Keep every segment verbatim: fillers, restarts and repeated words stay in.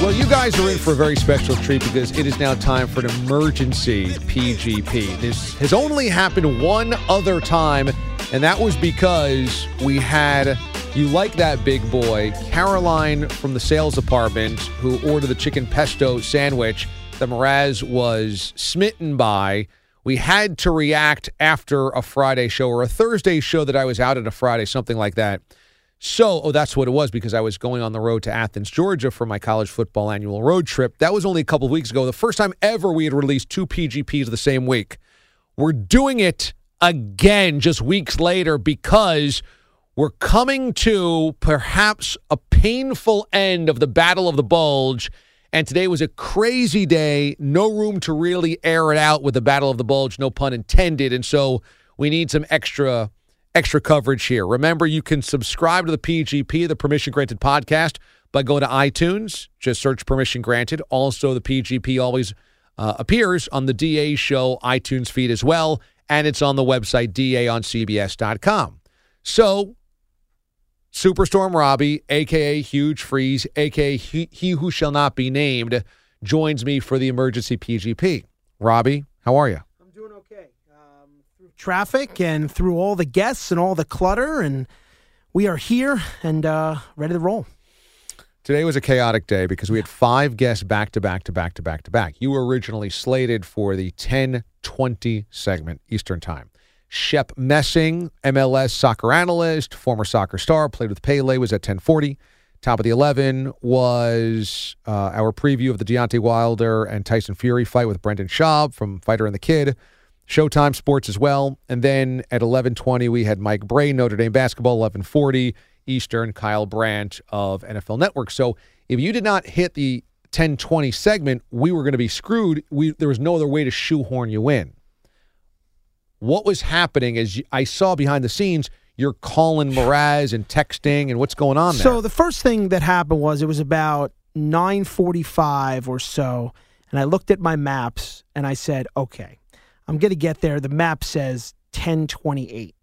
Well, you guys are in for a very special treat, because it is now time for an emergency P G P. This has only happened one other time, and that was because we had, you like that big boy, Caroline from the sales department, who ordered the chicken pesto sandwich that Mraz was smitten by. We had to react after a Friday show or a Thursday show that I was out on a Friday, something like that. So, oh, that's what it was, because I was going on the road to Athens, Georgia for my college football annual road trip. That was only a couple of weeks ago. The first time ever we had released two P G Ps the same week. We're doing it again just weeks later, because we're coming to perhaps a painful end of the Battle of the Bulge. And today was a crazy day. No room to really air it out with the Battle of the Bulge, no pun intended. And so we need some extra... Extra coverage here. Remember, you can subscribe to the P G P, the Permission Granted Podcast, by going to iTunes. Just search Permission Granted. Also, the P G P always uh, appears on the D A Show iTunes feed as well, and it's on the website d a on c b s dot com. So, Superstorm Robbie, a k a. Huge Freeze, a k a. He, he Who Shall Not Be Named, joins me for the emergency P G P. Robbie, how are you? Traffic and through all the guests and all the clutter, and we are here and uh, ready to roll. Today was a chaotic day because we had five guests back to back to back to back to back. You were originally slated for the ten twenty segment Eastern Time. Shep Messing, M L S soccer analyst, former soccer star, played with Pele, was at ten forty. Top of the eleven was uh, our preview of the Deontay Wilder and Tyson Fury fight with Brendan Schaub from Fighter and the Kid. Showtime Sports as well. And then at eleven twenty, we had Mike Bray, Notre Dame basketball, eleven forty Eastern, Kyle Brandt of N F L Network. So if you did not hit the ten twenty segment, we were going to be screwed. We, there was no other way to shoehorn you in. What was happening is you, I saw behind the scenes, you're calling Mraz and texting, and what's going on there? So the first thing that happened was it was about nine forty-five or so, and I looked at my maps, and I said, okay. I'm going to get there. The map says ten twenty-eight.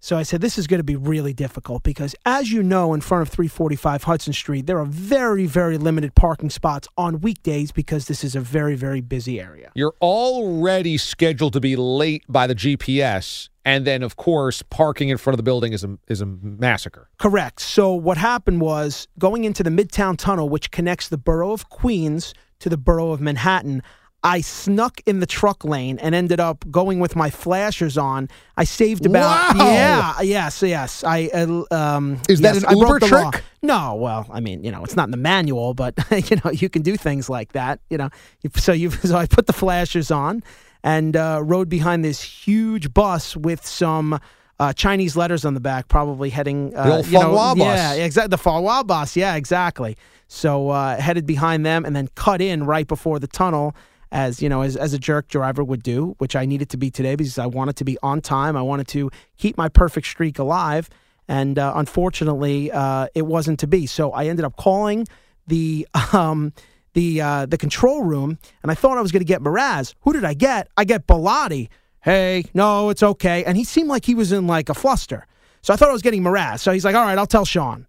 So I said, this is going to be really difficult because, as you know, in front of three forty-five Hudson Street, there are very, very limited parking spots on weekdays because this is a very, very busy area. You're already scheduled to be late by the G P S. And then, of course, parking in front of the building is a, is a massacre. Correct. So what happened was, going into the Midtown Tunnel, which connects the borough of Queens to the borough of Manhattan, I snuck in the truck lane and ended up going with my flashers on. I saved about... Wow! Yeah, yes, yes. I, uh, um, Is yes, that an I Uber trick? Law. No, well, I mean, you know, it's not in the manual, but, you know, you can do things like that, you know. So you, so I put the flashers on and uh, rode behind this huge bus with some uh, Chinese letters on the back, probably heading... Uh, the old Falwa bus. Yeah, exactly. The Falwa bus, yeah, exactly. So uh, headed behind them and then cut in right before the tunnel, as you know, as as a jerk driver would do, which I needed to be today because I wanted to be on time. I wanted to keep my perfect streak alive, and uh, unfortunately, uh, it wasn't to be. So I ended up calling the um, the uh, the control room, and I thought I was going to get Mraz. Who did I get? I get Bilotti. Hey, no, it's okay. And he seemed like he was in like a fluster. So I thought I was getting Mraz. So he's like, all right, I'll tell Sean.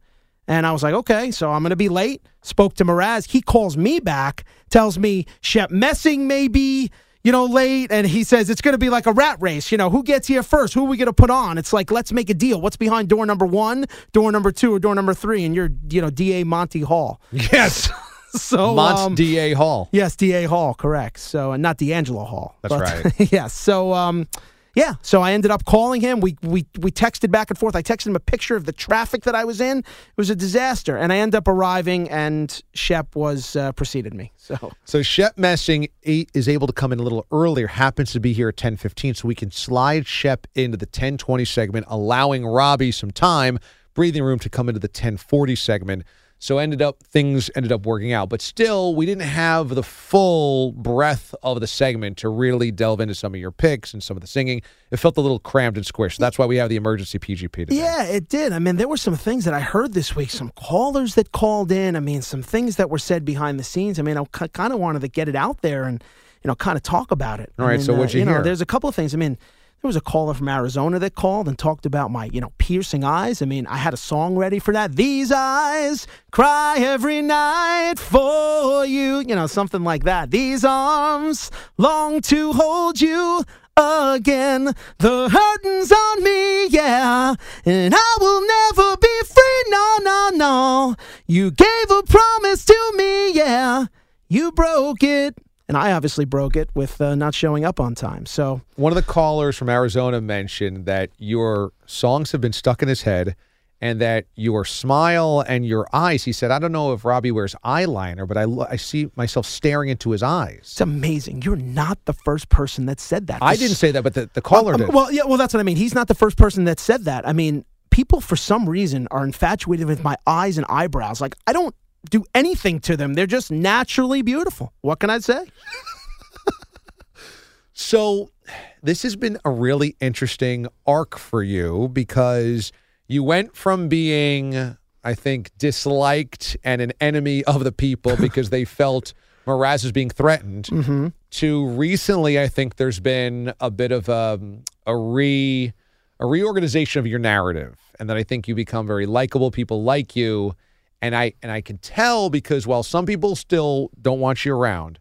And I was like, okay, so I'm going to be late. Spoke to Mraz. He calls me back, tells me Shep Messing may be, you know, late, and he says it's going to be like a rat race. You know, who gets here first? Who are we going to put on? It's like, let's make a deal. What's behind door number one, door number two, or door number three? And you're, you know, D A Monty Hall. Yes. So Monts um, D A Hall. Yes, D A Hall, correct. So, and not D'Angelo Hall. That's but, right. Yes. Yeah, so, um, yeah. So I ended up calling him. We we we texted back and forth. I texted him a picture of the traffic that I was in. It was a disaster, and I ended up arriving, and Shep was uh, preceded me. So, so Shep Messing is able to come in a little earlier. Happens to be here at ten fifteen, so we can slide Shep into the ten twenty segment, allowing Robbie some time, breathing room to come into the ten forty segment. So ended up things ended up working out. But still, we didn't have the full breadth of the segment to really delve into some of your picks and some of the singing. It felt a little cramped and squished. So that's why we have the emergency P G P today. Yeah, it did. I mean, there were some things that I heard this week, some callers that called in. I mean, some things that were said behind the scenes. I mean, I kind of wanted to get it out there and, you know, kind of talk about it. All right, I mean, so what'd you uh, hear? You know, there's a couple of things. I mean, there was a caller from Arizona that called and talked about my, you know, piercing eyes. I mean, I had a song ready for that. These eyes cry every night for you. You know, something like that. These arms long to hold you again. The hurting's on me, yeah. And I will never be free, no, no, no. You gave a promise to me, yeah. You broke it. And I obviously broke it with uh, not showing up on time. So one of the callers from Arizona mentioned that your songs have been stuck in his head and that your smile and your eyes, he said, I don't know if Robbie wears eyeliner, but I, I see myself staring into his eyes. It's amazing. You're not the first person that said that. I didn't say that, but the, the caller well, did. Well, yeah, well, that's what I mean. He's not the first person that said that. I mean, people for some reason are infatuated with my eyes and eyebrows. Like, I don't do anything to them. They're just naturally beautiful. What can I say? So this has been a really interesting arc for you because you went from being, I think, disliked and an enemy of the people because they felt Mraz was being threatened mm-hmm. to recently, I think there's been a bit of a, a re a reorganization of your narrative, and that I think you become very likable. People like you. And I and I can tell because while some people still don't want you around,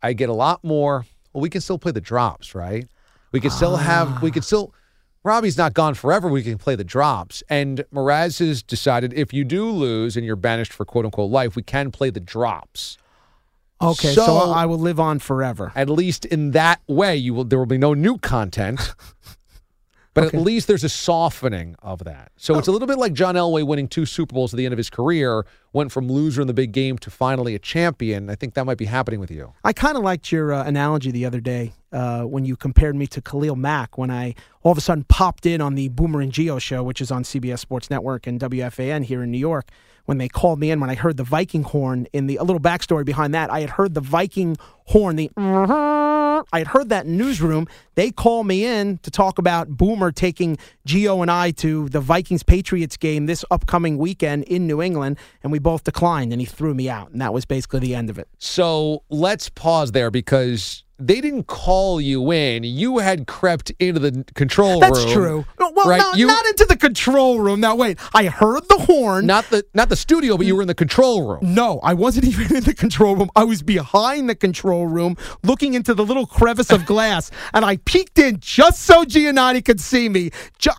I get a lot more, well, we can still play the drops, right? We can ah. still have, we can still, Robbie's not gone forever, we can play the drops. And Mraz has decided if you do lose and you're banished for quote-unquote life, we can play the drops. Okay, so, so I will live on forever. At least in that way, you will. There will be no new content. But okay. At least there's a softening of that. So oh. It's a little bit like John Elway winning two Super Bowls at the end of his career, went from loser in the big game to finally a champion. I think that might be happening with you. I kind of liked your uh, analogy the other day uh, when you compared me to Khalil Mack when I all of a sudden popped in on the Boomer and Gio show, which is on C B S Sports Network and W F A N here in New York, when they called me in when I heard the Viking horn. In the a little backstory behind that, I had heard the Viking horn, the... I had heard that in newsroom. They call me in to talk about Boomer taking Gio and I to the Vikings-Patriots game this upcoming weekend in New England, and we both declined, and he threw me out, and that was basically the end of it. So let's pause there because they didn't call you in. You had crept into the control That's room. That's true. No, well, right? no, you, not into the control room. Now, wait. I heard the horn. Not the not the studio, but you were in the control room. No, I wasn't even in the control room. I was behind the control room looking into the little crevice of glass, and I peeked in just so Giannotti could see me.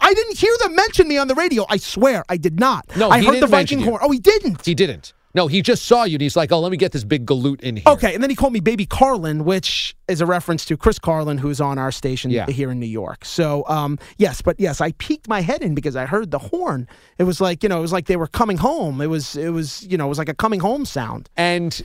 I didn't hear them mention me on the radio. I swear, I did not. No, I he heard didn't the Viking horn. Oh, he didn't. He didn't. No, he just saw you, and he's like, oh, let me get this big galoot in here. Okay, and then he called me Baby Carlin, which is a reference to Chris Carlin, who's on our station yeah. here in New York. So, um, yes, but yes, I peeked my head in because I heard the horn. It was like, you know, it was like they were coming home. It was, it was, you know, it was like a coming home sound. And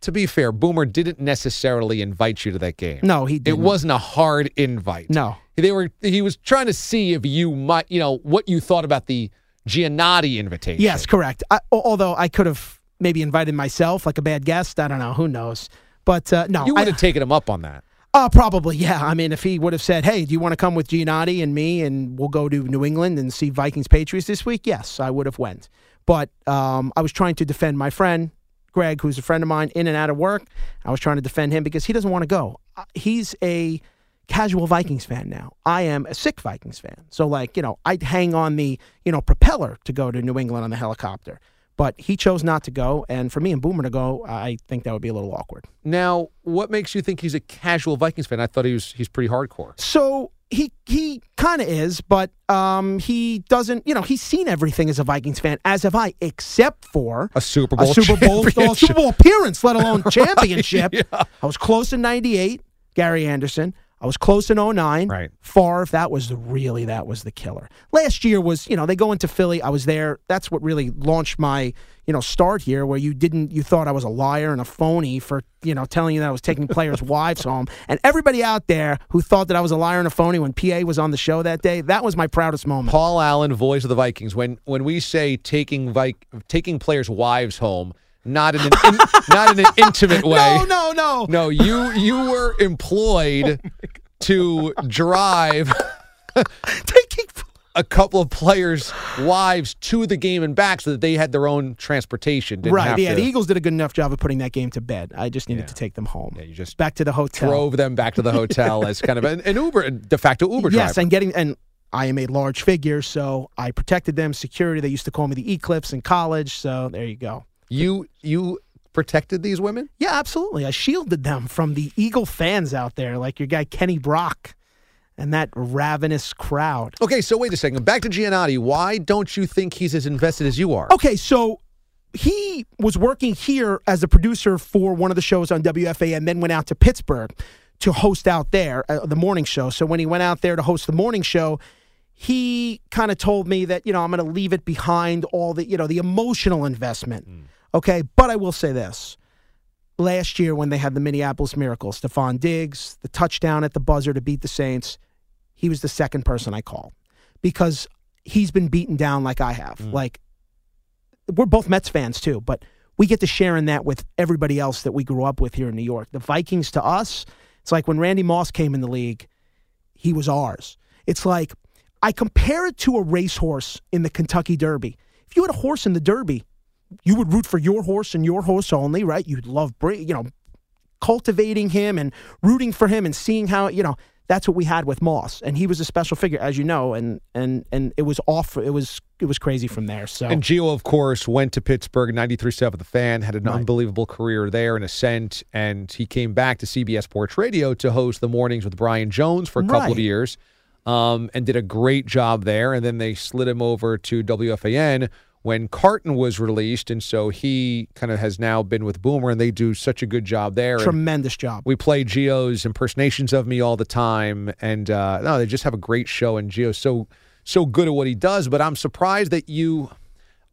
to be fair, Boomer didn't necessarily invite you to that game. No, he didn't. It wasn't a hard invite. No. They were. He was trying to see if you might, you know, what you thought about the Giannotti invitation. Yes, correct. I, although I could have maybe invited myself like a bad guest. I don't know. Who knows? But uh, no. You would have taken him up on that. Uh, probably, yeah. I mean, if he would have said, hey, do you want to come with Giannotti and me and we'll go to New England and see Vikings-Patriots this week? Yes, I would have went. But um, I was trying to defend my friend, Greg, who's a friend of mine in and out of work. I was trying to defend him because he doesn't want to go. He's a casual Vikings fan now. I am a sick Vikings fan. So, like, you know, I'd hang on the, you know, propeller to go to New England on the helicopter. But he chose not to go, and for me and Boomer to go, I think that would be a little awkward. Now, what makes you think he's a casual Vikings fan? I thought he was, he's pretty hardcore. So he he kind of is, but um, he doesn't, you know, he's seen everything as a Vikings fan, as have I, except for a Super Bowl, a Super Bowl, a Super Bowl appearance, let alone championship. Right, yeah. I was close in ninety-eight, Gary Anderson. I was close in oh nine. Right. Favre, that was the, really, that was the killer. Last year was, you know, they go into Philly. I was there. That's what really launched my, you know, start here, where you didn't, you thought I was a liar and a phony for, you know, telling you that I was taking players' wives home. And everybody out there who thought that I was a liar and a phony when P A was on the show that day, that was my proudest moment. Paul Allen, voice of the Vikings. When when we say taking vi- taking players' wives home, Not in an in, not in an intimate way. No, no, no. No, you you were employed oh to drive a couple of players' wives to the game and back so that they had their own transportation. Didn't right, have yeah. To, the Eagles did a good enough job of putting that game to bed. I just needed yeah. to take them home. Yeah, you just back to the hotel. Drove them back to the hotel as kind of an, an Uber, de facto Uber driver. Yes, and getting and. I am a large figure, so I protected them. Security, they used to call me the Eclipse in college, so there you go. You you protected these women? Yeah, absolutely. I shielded them from the Eagle fans out there, like your guy Kenny Brock and that ravenous crowd. Okay, so wait a second. Back to Giannotti. Why don't you think he's as invested as you are? Okay, so he was working here as a producer for one of the shows on W F A N and then went out to Pittsburgh to host out there, uh, the morning show. So when he went out there to host the morning show, he kind of told me that, you know, I'm going to leave it behind all the, you know, the emotional investment. Mm. Okay, but I will say this. Last year when they had the Minneapolis Miracle, Stephon Diggs, the touchdown at the buzzer to beat the Saints, he was the second person I called because he's been beaten down like I have. Mm. Like, we're both Mets fans too, but we get to share in that with everybody else that we grew up with here in New York. The Vikings to us, it's like when Randy Moss came in the league, he was ours. It's like, I compare it to a racehorse in the Kentucky Derby. If you had a horse in the Derby, you would root for your horse and your horse only, right? You'd love, you know, cultivating him and rooting for him and seeing how, you know, that's what we had with Moss. And he was a special figure, as you know, and and and it was off. It was it was crazy from there. So and Gio, of course, went to Pittsburgh, ninety-three seven The Fan, had an right. unbelievable career there, an ascent, and he came back to C B S Sports Radio to host the mornings with Brian Jones for a couple right. of years. Um, and did a great job there, and then they slid him over to W F A N when Carton was released, and so he kind of has now been with Boomer, and they do such a good job there. Tremendous job. We play Gio's impersonations of me all the time, and uh, no, they just have a great show, and Gio's so, so good at what he does, but I'm surprised that you...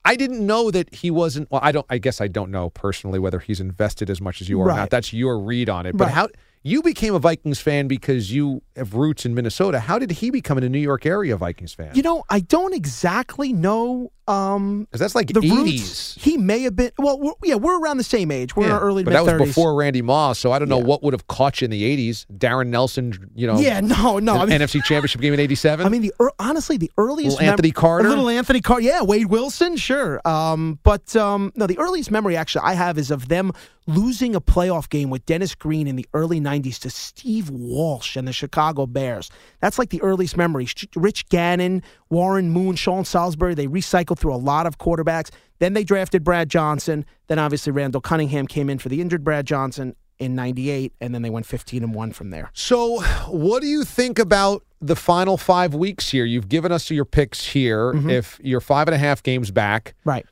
I didn't know that he wasn't... Well, I don't. I guess I don't know personally whether he's invested as much as you are right. or not. That's your read on it, but right. how... You became a Vikings fan because you have roots in Minnesota. How did he become a New York area Vikings fan? You know, I don't exactly know. Um, because that's like the eighties. Roots. He may have been. Well, we're, yeah, we're around the same age. We're yeah. in our early to mid thirties. But that was before Randy Moss, so I don't know yeah. what would have caught you in the eighties. Darren Nelson, you know. Yeah, no, no. I mean, N F C Championship game in eighty-seven. I mean, the er, honestly, the earliest. Little mem- Anthony Carter. Little Anthony Carter. Yeah, Wade Wilson, sure. Um, but um, no, the earliest memory actually I have is of them losing a playoff game with Dennis Green in the early nineties to Steve Walsh and the Chicago Bears. That's like the earliest memory. Rich Gannon, Warren Moon, Sean Salisbury, they recycled through a lot of quarterbacks. Then they drafted Brad Johnson. Then obviously Randall Cunningham came in for the injured Brad Johnson in ninety-eight, and then they went fifteen and one from there. So what do you think about the final five weeks here? You've given us your picks here. Mm-hmm. If you're five and a half games back. Right.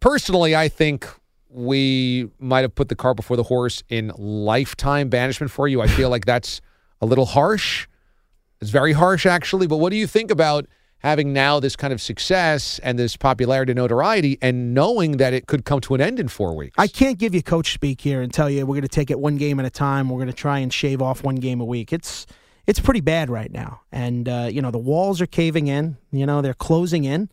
Personally, I think... we might have put the cart before the horse in lifetime banishment for you. I feel like that's a little harsh. It's very harsh, actually. But what do you think about having now this kind of success and this popularity and notoriety and knowing that it could come to an end in four weeks? I can't give you coach speak here and tell you we're going to take it one game at a time. We're going to try and shave off one game a week. It's it's pretty bad right now. And, uh, you know, the walls are caving in. You know, they're closing in.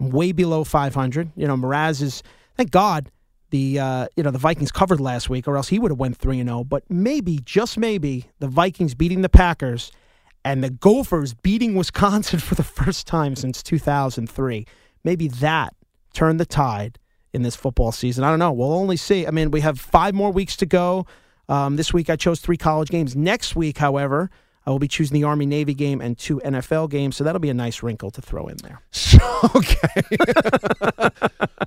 I'm way below five hundred. You know, Mraz is, thank God, The uh, you know the Vikings covered last week, or else he would have went three and zero. But maybe, just maybe, the Vikings beating the Packers and the Gophers beating Wisconsin for the first time since two thousand three. Maybe that turned the tide in this football season. I don't know. We'll only see. I mean, we have five more weeks to go. Um, this week I chose three college games. Next week, however, I will be choosing the Army-Navy game and two N F L games, so that'll be a nice wrinkle to throw in there. Okay.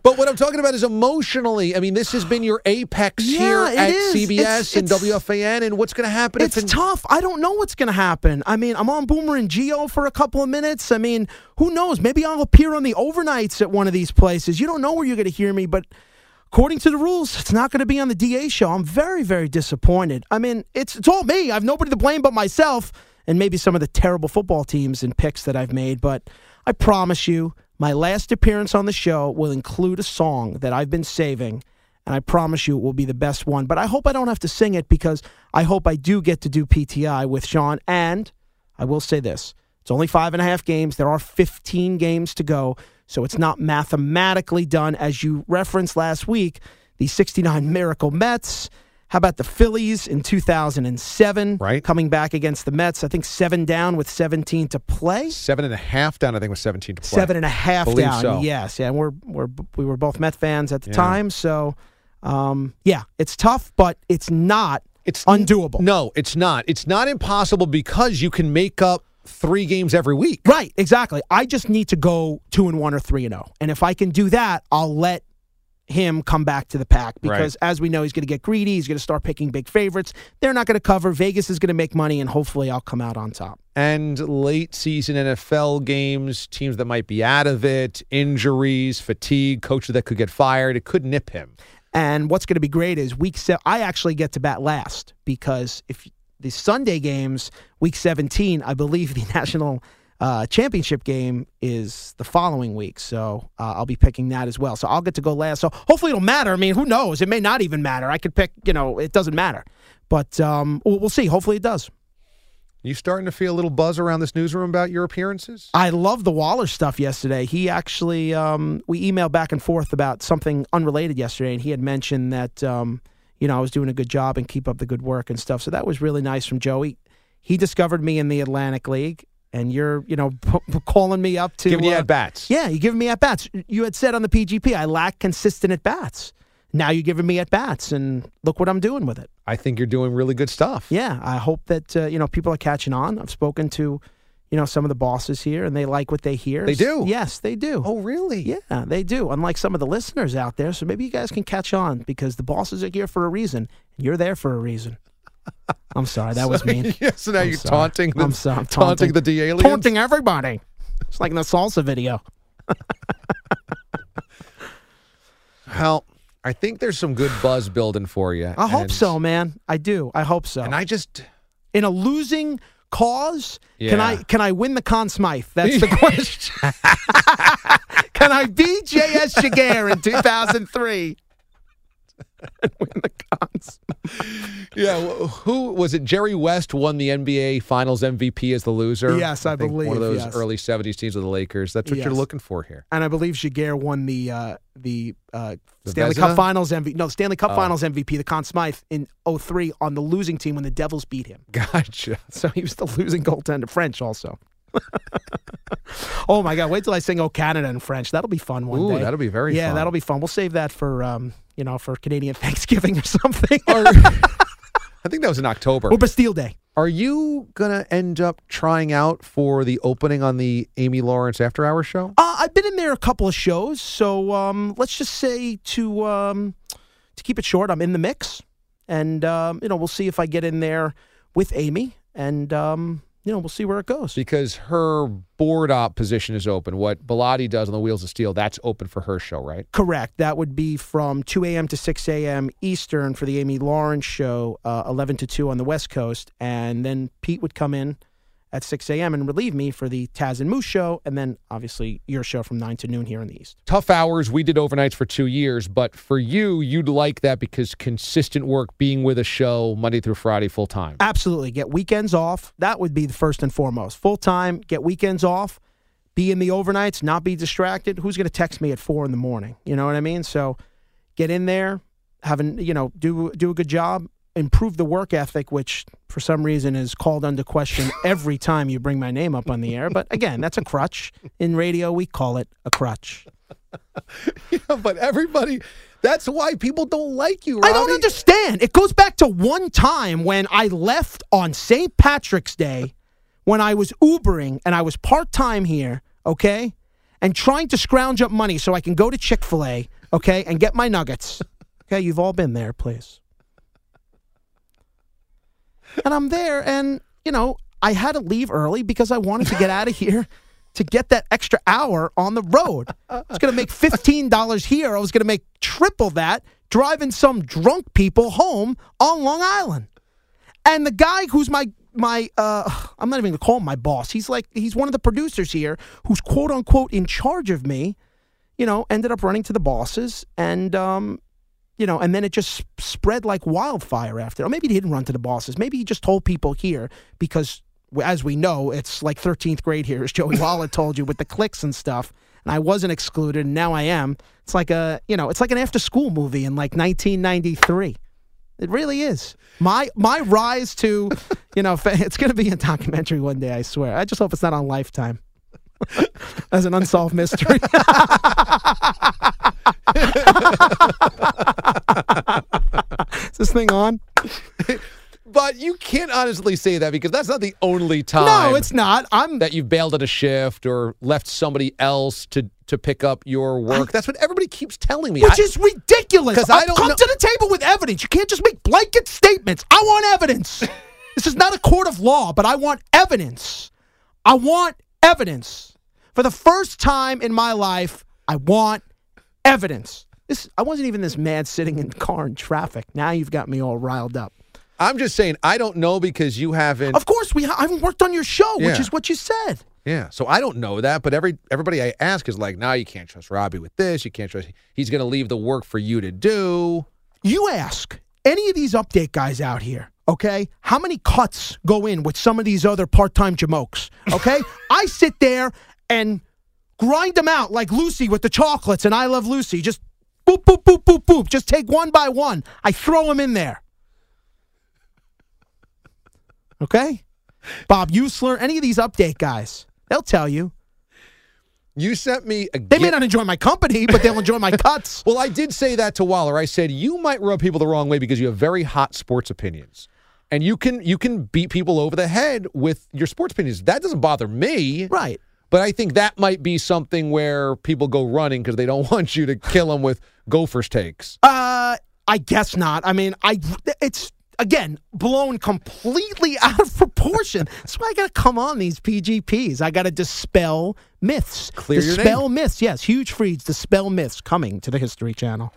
But what I'm talking about is emotionally, I mean, this has been your apex yeah, here at is. C B S it's, and it's, W F A N, and what's going to happen? It's in- tough. I don't know what's going to happen. I mean, I'm on Boomer and Gio for a couple of minutes. I mean, who knows? Maybe I'll appear on the overnights at one of these places. You don't know where you're going to hear me, but... according to the rules, it's not going to be on the D A show. I'm very, very disappointed. I mean, it's it's all me. I have nobody to blame but myself and maybe some of the terrible football teams and picks that I've made. But I promise you, my last appearance on the show will include a song that I've been saving, and I promise you it will be the best one. But I hope I don't have to sing it, because I hope I do get to do P T I with Sean. And I will say this. It's only five and a half games. There are fifteen games to go. So it's not mathematically done. As you referenced last week, the sixty-nine miracle Mets. How about the Phillies in two thousand seven? Right. Coming back against the Mets. I think seven down with seventeen to play. Seven and a half down, I think, with seventeen to play. Seven and a half Believe down, so. Yes. Yeah, and we're, we're, we were both Met fans at the yeah. time. So, um, yeah, it's tough, but it's not it's, undoable. No, it's not. It's not impossible, because you can make up three games every week. Right, exactly. I just need to go two and one or three and oh. And if I can do that, I'll let him come back to the pack, because right. as we know, he's going to get greedy. He's going to start picking big favorites. They're not going to cover. Vegas is going to make money, and hopefully I'll come out on top. And late season N F L games, teams that might be out of it, injuries, fatigue, coaches that could get fired. It could nip him. And what's going to be great is week seven, I actually get to bat last, because if the Sunday games, week seventeen, I believe the national uh, championship game is the following week. So uh, I'll be picking that as well. So I'll get to go last. So hopefully it'll matter. I mean, who knows? It may not even matter. I could pick, you know, it doesn't matter. But um, we'll see. Hopefully it does. You starting to feel a little buzz around this newsroom about your appearances? I love the Waller stuff yesterday. He actually, um, we emailed back and forth about something unrelated yesterday, and he had mentioned that... Um, you know, I was doing a good job and keep up the good work and stuff. So that was really nice from Joey. He discovered me in the Atlantic League, and you're, you know, p- calling me up to... giving you uh, at-bats. Yeah, you're giving me at-bats. You had said on the P G P, I lack consistent at-bats. Now you're giving me at-bats, and look what I'm doing with it. I think you're doing really good stuff. Yeah, I hope that, uh, you know, people are catching on. I've spoken to, you know, some of the bosses here, and they like what they hear. They do? Yes, they do. Oh, really? Yeah, they do, unlike some of the listeners out there. So maybe you guys can catch on, because the bosses are here for a reason. You're there for a reason. I'm sorry, that so, was mean. Yeah, so now I'm you're sorry. taunting the, I'm sorry, I'm taunting, taunting the D-aliens? Taunting everybody. It's like in the salsa video. Well, I think there's some good buzz building for you. I hope and... so, man. I do. I hope so. And I just... in a losing... cause? Yeah. Can I can I win the Conn Smythe? That's the question. Can I be J S Jaguar in two thousand three and win the Conn Smythe? Yeah, who was it? Jerry West won the N B A Finals M V P as the loser. Yes, I, I think believe. One of those yes. early seventies teams of the Lakers. That's what yes. you're looking for here. And I believe Jaguar won the uh, the, uh, the Stanley Vezina? Cup Finals M V P. No, Stanley Cup oh. Finals M V P, the Conn Smythe, in oh three on the losing team when the Devils beat him. Gotcha. So he was the losing goaltender. French also. Oh, my God. Wait till I sing Oh Canada in French. That'll be fun one Ooh, day. That'll be very yeah, fun. Yeah, that'll be fun. We'll save that for, um, you know, for Canadian Thanksgiving or something. Or, I think that was in October. Or Bastille Day. Are you going to end up trying out for the opening on the Amy Lawrence After Hours show? Uh, I've been in there a couple of shows, so um, let's just say to um, to keep it short, I'm in the mix. And, um, you know, we'll see if I get in there with Amy. And... Um, you know, we'll see where it goes. Because her board op position is open. What Bellotti does on the Wheels of Steel, that's open for her show, right? Correct. That would be from two a.m. to six a.m. Eastern for the Amy Lawrence show, uh, eleven to two on the West Coast. And then Pete would come in at six a.m. and relieve me for the Taz and Moose show. And then, obviously, your show from nine to noon here in the East. Tough hours. We did overnights for two years. But for you, you'd like that because consistent work, being with a show Monday through Friday full time. Absolutely. Get weekends off. That would be the first and foremost. Full time, get weekends off, be in the overnights, not be distracted. Who's going to text me at four in the morning? You know what I mean? So get in there, have an, you know, do do a good job. Improve the work ethic, which for some reason is called under question every time you bring my name up on the air. But again, that's a crutch. In radio, we call it a crutch. Yeah, but everybody, That's why people don't like you, Robbie. I don't understand. It goes back to one time when I left on Saint Patrick's Day when I was Ubering and I was part-time here, okay, and trying to scrounge up money so I can go to Chick-fil-A, okay, and get my nuggets. Okay, you've all been there, please. And I'm there, and, you know, I had to leave early because I wanted to get out of here to get that extra hour on the road. I was going to make fifteen dollars here. I was going to make triple that driving some drunk people home on Long Island. And the guy who's my, my uh, I'm not even going to call him my boss. He's like, he's one of the producers here who's quote unquote in charge of me, you know, ended up running to the bosses and, um, you know, and then it just spread like wildfire after. Or maybe he didn't run to the bosses. Maybe he just told people here because, as we know, it's like thirteenth grade here, as Joey Waller told you, with the clicks and stuff. And I wasn't excluded, and now I am. It's like a, you know, it's like an after-school movie in like nineteen ninety-three. It really is. My my rise to, you know, it's going to be a documentary one day, I swear. I just hope it's not on Lifetime. As an unsolved mystery. Is this thing on? But you can't honestly say that because that's not the only time. No, it's not. I'm that you've bailed at a shift or left somebody else to, to pick up your work. I, that's what everybody keeps telling me, which I, is ridiculous. Because I, I don't come know. to the table with evidence. You can't just make blanket statements. I want evidence. This is not a court of law, but I want evidence. I want evidence. For the first time in my life, I want evidence. This I wasn't even this mad sitting in the car in traffic. Now you've got me all riled up. I'm just saying, I don't know because you haven't... Of course, we ha- I haven't worked on your show, yeah. which is what you said. Yeah, so I don't know that, but every everybody I ask is like, nah, you can't trust Robbie with this, you can't trust... He's going to leave the work for you to do. You ask any of these update guys out here, okay, how many cuts go in with some of these other part-time jamokes, okay? I sit there and grind them out like Lucy with the chocolates and I Love Lucy. Just boop, boop, boop, boop, boop. Just take one by one. I throw them in there. Okay? Bob Usler, any of these update guys, they'll tell you. You sent me a... They may not enjoy my company, but they'll enjoy my cuts. Well, I did say that to Waller. I said, you might rub people the wrong way because you have very hot sports opinions. And you can you can beat people over the head with your sports opinions. That doesn't bother me. Right. But I think that might be something where people go running because they don't want you to kill them with Gophers takes. Uh, I guess not. I mean, I it's... Again, blown completely out of proportion. That's why I got to come on these P G Ps. I got to dispel myths. Clear your name. Dispel myths, yes. Huge Freeds, dispel myths, coming to the History Channel.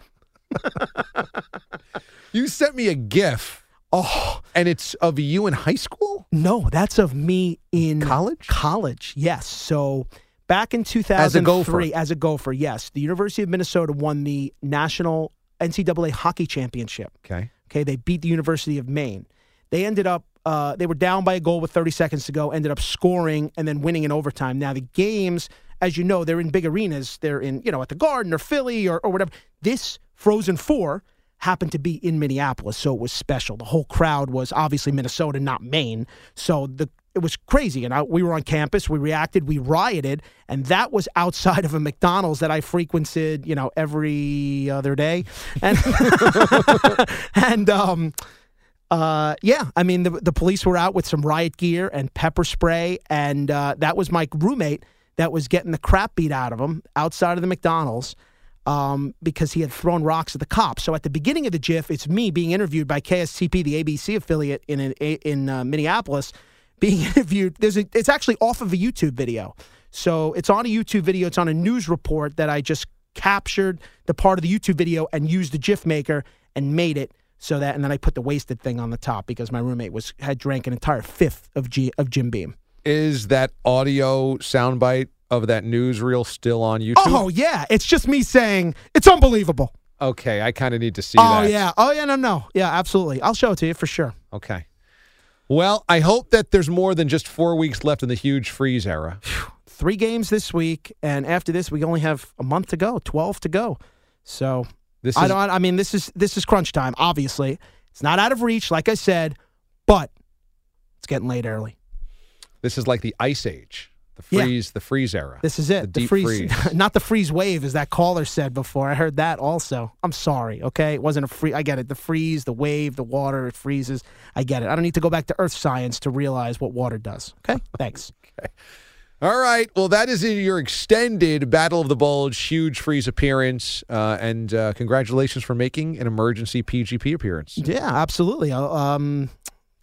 You sent me a GIF. Oh. And it's of you in high school? No, that's of me in... College? College, yes. So... Back in two thousand three, as a gopher, as a gopher yes. The University of Minnesota won the National N C double A Hockey Championship. Okay. Okay, they beat the University of Maine. They ended up, uh, they were down by a goal with thirty seconds to go, ended up scoring and then winning in overtime. Now, the games, as you know, they're in big arenas. They're in, you know, at the Garden or Philly or, or whatever. This Frozen Four happened to be in Minneapolis, so it was special. The whole crowd was obviously Minnesota, not Maine. So the it was crazy. And I, we were on campus. We reacted. We rioted. And that was outside of a McDonald's that I frequented, you know, every other day. And, and um, uh, yeah, I mean, the, the police were out with some riot gear and pepper spray. And uh, that was my roommate that was getting the crap beat out of him outside of the McDonald's. Um, because he had thrown rocks at the cops. So at the beginning of the GIF, it's me being interviewed by K S T P, the A B C affiliate in in, in uh, Minneapolis, being interviewed. There's a, it's actually off of a YouTube video. So it's on a YouTube video. It's on a news report that I just captured the part of the YouTube video and used the GIF maker and made it so that, and then I put the wasted thing on the top because my roommate was had drank an entire fifth of, G, of Jim Beam. Is that audio soundbite of that newsreel still on YouTube? Oh, yeah. It's just me saying, it's unbelievable. Okay, I kind of need to see oh, that. Oh, yeah. Oh, yeah, no, no. Yeah, absolutely. I'll show it to you for sure. Okay. Well, I hope that there's more than just four weeks left in the huge freeze era. Three games this week, and after this, we only have a month to go, twelve to go. So, this is, I don't. I mean, this is this is crunch time, obviously. It's not out of reach, like I said, but it's getting late early. This is like the Ice Age. The freeze, yeah. the freeze era. This is it. The, the deep freeze, freeze. Not the freeze wave, as that caller said before. I heard that also. I'm sorry, okay? It wasn't a free. I get it. The freeze, the wave, the water, it freezes. I get it. I don't need to go back to earth science to realize what water does. Okay? Thanks. Okay. All right. Well, that is your extended Battle of the Bulge, huge freeze appearance. Uh, and uh, congratulations for making an emergency P G P appearance. Yeah, absolutely. Um...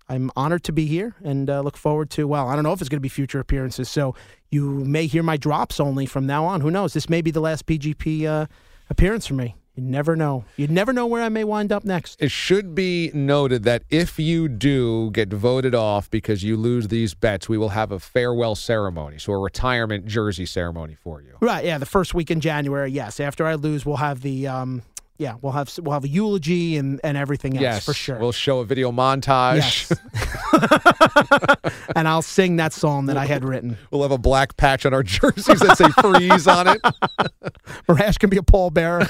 I'm honored to be here and uh, look forward to, well, I don't know if it's going to be future appearances, so you may hear my drops only from now on. Who knows? This may be the last P G P uh, appearance for me. You never know. You never know where I may wind up next. It should be noted that if you do get voted off because you lose these bets, we will have a farewell ceremony, so a retirement jersey ceremony for you. Right, yeah, the first week in January, yes. After I lose, we'll have the... Um, Yeah, we'll have we'll have a eulogy and, and everything else, yes, for sure. We'll show a video montage. Yes. And I'll sing that song that we'll, I had written. We'll have a black patch on our jerseys that say freeze on it. Marash can be a pallbearer.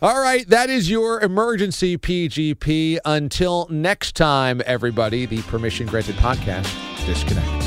All right, that is your emergency P G P. Until next time, everybody, the Permission Granted Podcast disconnects.